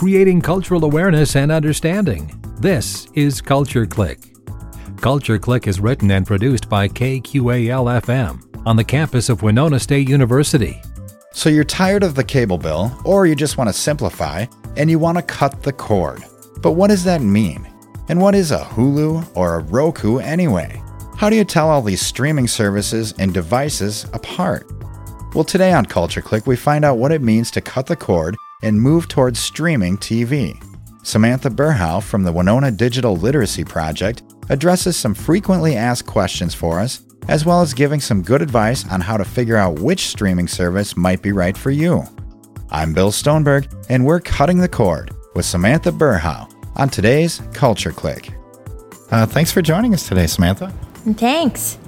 creating cultural awareness and understanding. This is Culture Click. Culture Click is written and produced by KQAL-FM on the campus of Winona State University. So you're tired of the cable bill, or you just want to simplify, and you want to cut the cord. But what does that mean? And what is a Hulu or a Roku anyway? How do you tell all these streaming services and devices apart? Well, today on Culture Click, we find out what it means to cut the cord and move towards streaming TV. Samantha Berhow from the Winona Digital Literacy Project addresses some frequently asked questions for us, as well as giving some good advice on how to figure out which streaming service might be right for you. I'm Bill Stoneberg, and we're cutting the cord with Samantha Berhow on today's Culture Click. Thanks for joining us today, Samantha. Thanks.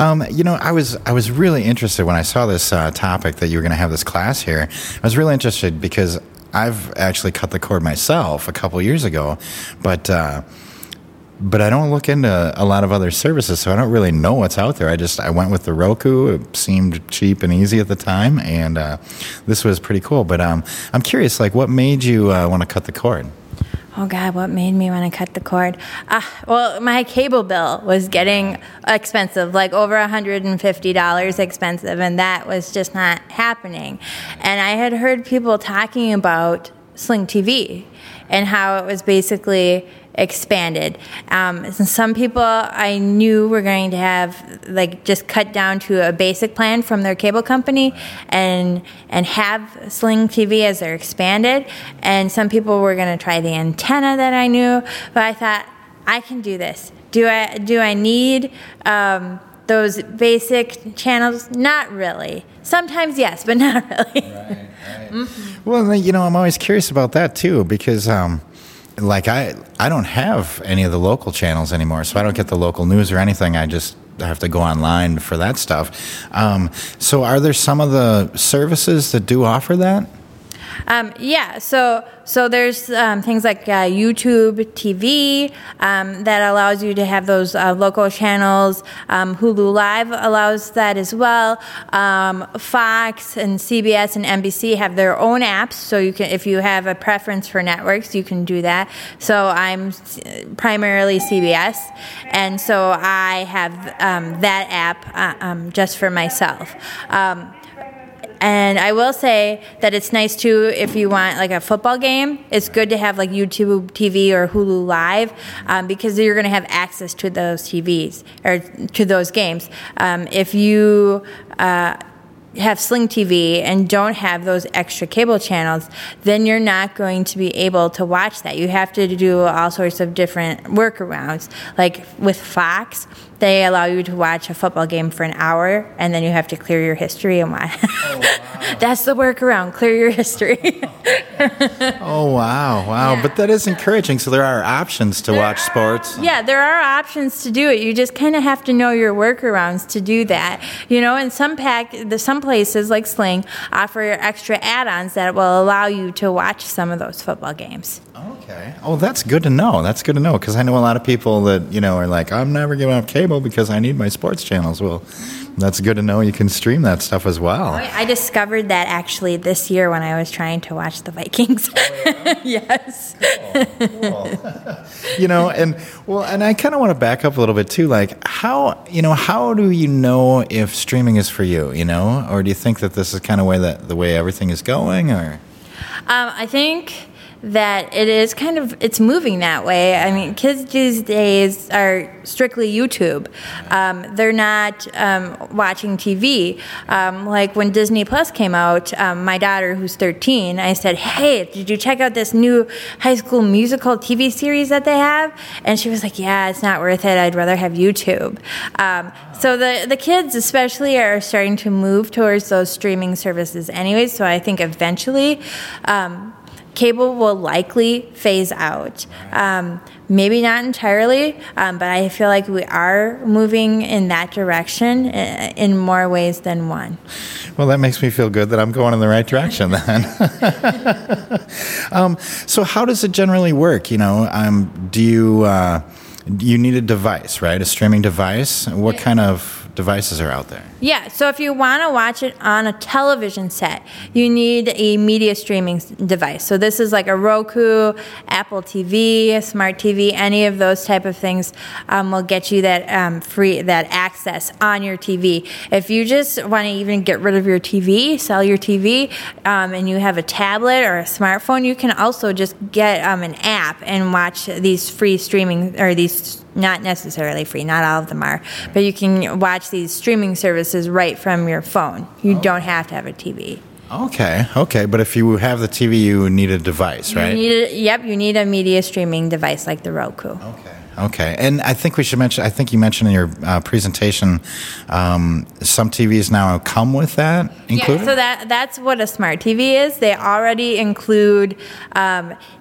I was really interested when I saw this topic that you were going to have this class here. I was really interested because I've actually cut the cord myself a couple years ago, but I don't look into a lot of other services, so I don't really know what's out there. I went with the Roku. It seemed cheap and easy at the time, and this was pretty cool. But I'm curious, like, what made you want to cut the cord? Oh, God, what made me want to cut the cord? Well, my cable bill was getting expensive, like over $150 expensive, and that was just not happening. And I had heard people talking about Sling TV and how it was basically expanded. Some people I knew were going to have like just cut down to a basic plan from their cable company and have Sling TV as they're expanded. And some people were going to try the antenna that I knew. But I thought, I can do this. Do I need those basic channels? Not really. Sometimes yes, but not really. Right. Mm-hmm. Well, you know, I'm always curious about that too, because I don't have any of the local channels anymore, so I don't get the local news or anything. I just have to go online for that stuff. So are there some of the services that do offer that? So there's things like YouTube TV that allows you to have those local channels. Hulu Live allows that as well. Fox and CBS and NBC have their own apps, so you can, if you have a preference for networks, you can do that. So I'm primarily CBS, and so I have that app just for myself. And I will say that it's nice, too, if you want, like, a football game. It's good to have, like, YouTube TV or Hulu Live because you're going to have access to those TVs or to those games. If you have Sling TV and don't have those extra cable channels, then you're not going to be able to watch that. You have to do all sorts of different workarounds. Like with Fox, they allow you to watch a football game for an hour, and then you have to clear your history and watch. Oh, wow. That's the workaround, clear your history. Oh, wow. Yeah. But that is encouraging. So there are options to watch sports. Yeah, there are options to do it. You just kind of have to know your workarounds to do that. You know, and some places like Sling offer extra add-ons that will allow you to watch some of those football games. Okay. Oh, that's good to know. That's good to know, because I know a lot of people that, you know, are like, I'm never giving up cable because I need my sports channels. Well, that's good to know. You can stream that stuff as well. I discovered that actually this year when I was trying to watch the Vikings. Oh, yeah? Yes. Cool. You know, and I kind of want to back up a little bit too. Like, how do you know if streaming is for you? You know, or do you think that this is kind of the way everything is going? Or I think that it is kind of, it's moving that way. I mean, kids these days are strictly YouTube. They're not watching TV. Like when Disney Plus came out, my daughter, who's 13, I said, hey, did you check out this new High School Musical TV series that they have? And she was like, yeah, it's not worth it. I'd rather have YouTube. So the kids especially are starting to move towards those streaming services anyway. So I think eventually cable will likely phase out. Maybe not entirely, but I feel like we are moving in that direction in more ways than one. Well, that makes me feel good that I'm going in the right direction then. So how does it generally work? You know, do you need a device, right? A streaming device? What kind of devices are out there? Yeah, so if you want to watch it on a television set, you need a media streaming device. So this is like a Roku, Apple TV, Smart TV, any of those type of things will get you that free that access on your TV. If you just want to even get rid of your TV, sell your TV, and you have a tablet or a smartphone, you can also just get an app and watch these free streaming or these. Not necessarily free, not all of them are, but you can watch these streaming services right from your phone. You don't have to have a TV. Okay, but if you have the TV, you need a device, right? You need a media streaming device like the Roku. Okay, and I think we should mention, I think you mentioned in your presentation, some TVs now come with that included? Yeah, so that's what a smart TV is. They already include the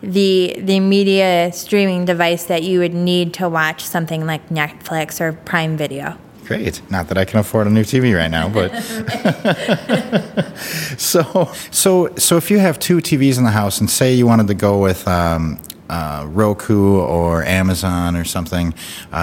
media streaming device that you would need to watch something like Netflix or Prime Video. Great. Not that I can afford a new TV right now, but so if you have two TVs in the house and say you wanted to go with Roku or Amazon or something.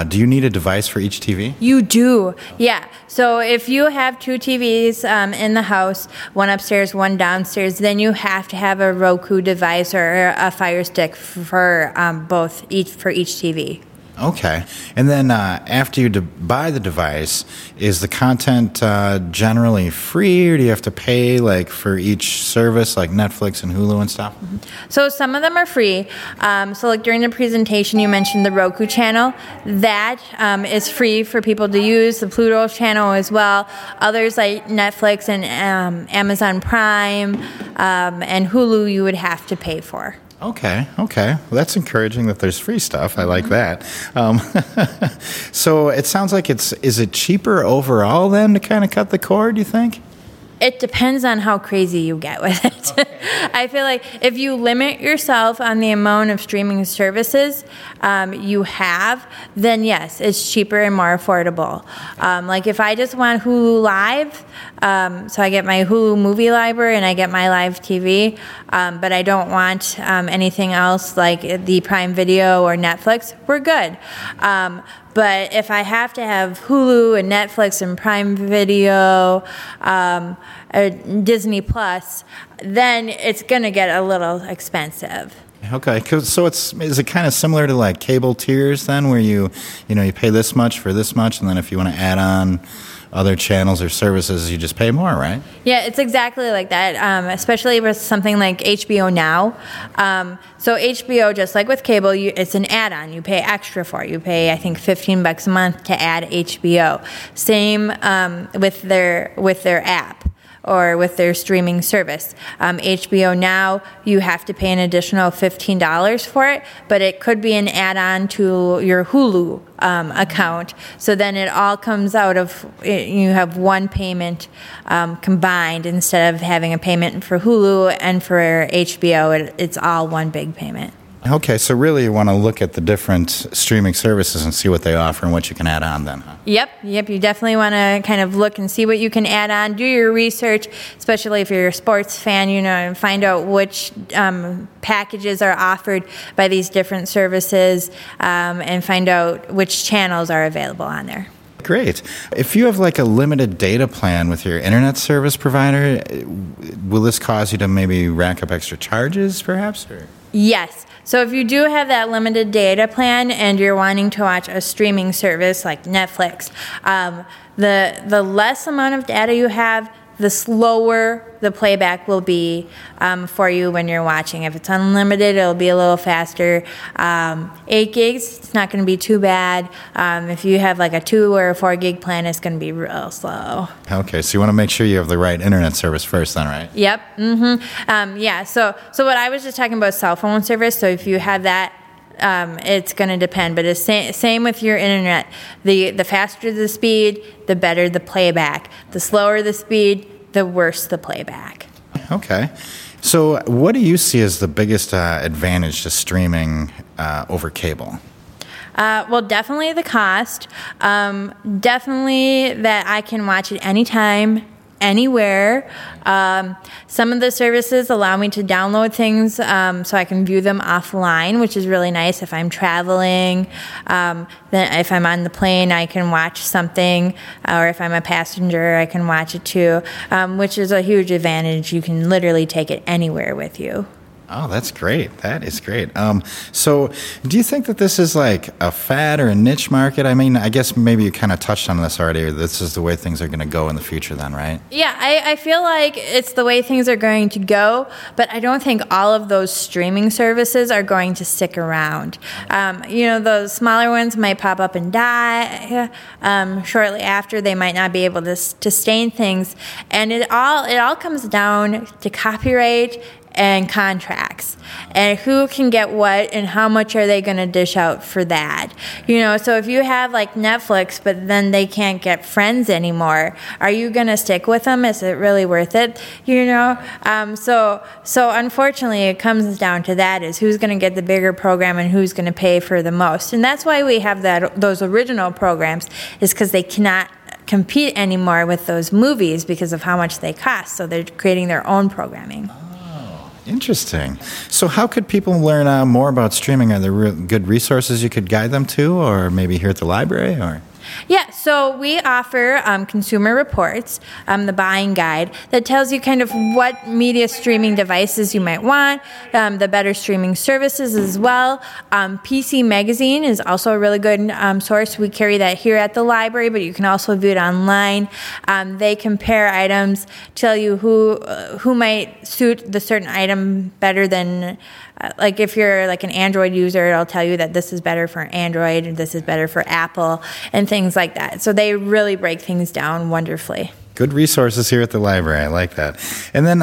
Do you need a device for each TV? You do, yeah. So if you have two TVs in the house, one upstairs, one downstairs, then you have to have a Roku device or a Fire Stick for each TV. Okay. And then after you buy the device, is the content generally free, or do you have to pay like for each service, like Netflix and Hulu and stuff? Mm-hmm. So some of them are free. So like during the presentation, you mentioned the Roku channel. That is free for people to use, the Pluto channel as well. Others like Netflix and Amazon Prime and Hulu you would have to pay for. Okay. Well, that's encouraging that there's free stuff. I like that. So it sounds like is it cheaper overall then to kind of cut the cord, you think? It depends on how crazy you get with it. Okay. I feel like if you limit yourself on the amount of streaming services you have, then yes, it's cheaper and more affordable. Like if I just want Hulu Live, so I get my Hulu movie library and I get my live TV, but I don't want anything else like the Prime Video or Netflix, we're good. But if I have to have Hulu and Netflix and Prime Video, Disney Plus, then it's going to get a little expensive. Okay, so is it kind of similar to like cable tiers then, where you pay this much for this much, and then if you want to add on other channels or services, you just pay more, right? Yeah, it's exactly like that, especially with something like HBO Now. So HBO, just like with cable, it's an add-on. You pay extra for it. You pay, I think, $15 a month to add HBO. Same with their app or with their streaming service. HBO Now, you have to pay an additional $15 for it, but it could be an add-on to your Hulu account. So then it all comes out of, you have one payment combined instead of having a payment for Hulu and for HBO, it's all one big payment. Okay, so really you want to look at the different streaming services and see what they offer and what you can add on then, huh? Yep, you definitely want to kind of look and see what you can add on, do your research, especially if you're a sports fan, and find out which packages are offered by these different services and find out which channels are available on there. Great. If you have like a limited data plan with your internet service provider, will this cause you to maybe rack up extra charges perhaps? Or? Yes. So if you do have that limited data plan and you're wanting to watch a streaming service like Netflix, the less amount of data you have, the slower the playback will be for you when you're watching. If it's unlimited, it'll be a little faster. 8 gigs, it's not going to be too bad. If you have like a 2 or a 4 gig plan, it's going to be real slow. Okay, so you want to make sure you have the right internet service first then, right? Yep. Mm-hmm. So what I was just talking about, cell phone service, so if you have that, it's going to depend, but it's same with your internet. The faster the speed, the better the playback. The slower the speed, the worse the playback. Okay. So what do you see as the biggest advantage to streaming over cable? Well, definitely the cost. Definitely that I can watch it anytime, anywhere. Some of the services allow me to download things so I can view them offline, which is really nice if I'm traveling. Then if I'm on the plane, I can watch something, or if I'm a passenger, I can watch it too, which is a huge advantage. You can literally take it anywhere with you. Oh, that's great. That is great. So do you think that this is like a fad or a niche market? I mean, I guess maybe you kind of touched on this already, or this is the way things are going to go in the future then, right? Yeah, I feel like it's the way things are going to go, but I don't think all of those streaming services are going to stick around. Those smaller ones might pop up and die shortly after. They might not be able to sustain things. And it all comes down to copyright and contracts, and who can get what and how much are they going to dish out for that. So if you have like Netflix, but then they can't get Friends anymore, are you going to stick with them? Is it really worth it? So unfortunately it comes down to that, is who's going to get the bigger program and who's going to pay for the most. And that's why we have those original programs, is because they cannot compete anymore with those movies because of how much they cost, so they're creating their own programming. Interesting. So how could people learn more about streaming? Are there good resources you could guide them to, or maybe here at the library? Or yeah, so we offer Consumer Reports, the buying guide, that tells you kind of what media streaming devices you might want, the better streaming services as well. PC Magazine is also a really good source. We carry that here at the library, but you can also view it online. They compare items, tell you who might suit the certain item better than... like if you're like an Android user, it'll tell you that this is better for Android and this is better for Apple and things like that. So they really break things down wonderfully. Good resources here at the library. I like that. And then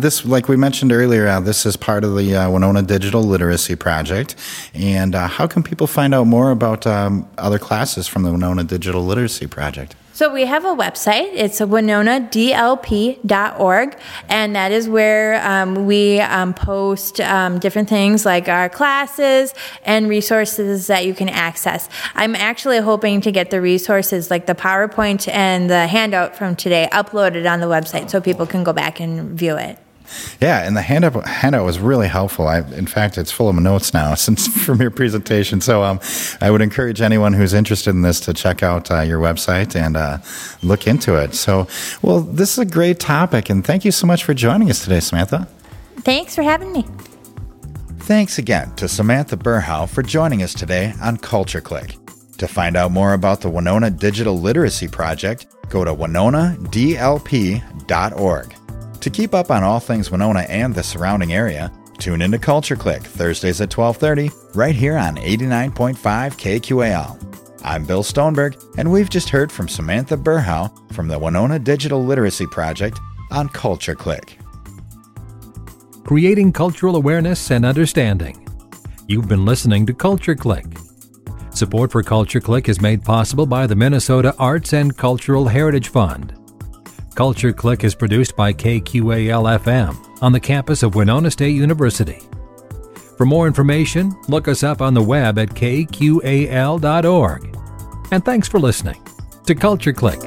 this, like we mentioned earlier, this is part of the Winona Digital Literacy Project. And how can people find out more about other classes from the Winona Digital Literacy Project? So we have a website. It's WinonaDLP.org, and that is where we post different things like our classes and resources that you can access. I'm actually hoping to get the resources, like the PowerPoint and the handout from today, uploaded on the website so people can go back and view it. Yeah, and the handout was really helpful. In fact, it's full of notes now from your presentation. So I would encourage anyone who's interested in this to check out your website and look into it. So, well, this is a great topic, and thank you so much for joining us today, Samantha. Thanks for having me. Thanks again to Samantha Berhow for joining us today on Culture Click. To find out more about the Winona Digital Literacy Project, go to WinonaDLP.org. To keep up on all things Winona and the surrounding area, tune into Culture Click Thursdays at 12:30 right here on 89.5 KQAL. I'm Bill Stoneberg, and we've just heard from Samantha Berhow from the Winona Digital Literacy Project on Culture Click. Creating cultural awareness and understanding. You've been listening to Culture Click. Support for Culture Click is made possible by the Minnesota Arts and Cultural Heritage Fund. Culture Click is produced by KQAL-FM on the campus of Winona State University. For more information, look us up on the web at kqal.org. And thanks for listening to Culture Click.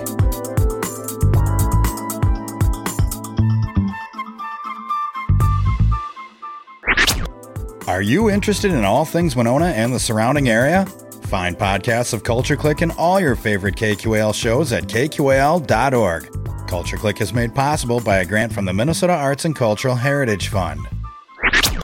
Are you interested in all things Winona and the surrounding area? Find podcasts of Culture Click and all your favorite KQAL shows at kqal.org. Culture Click is made possible by a grant from the Minnesota Arts and Cultural Heritage Fund.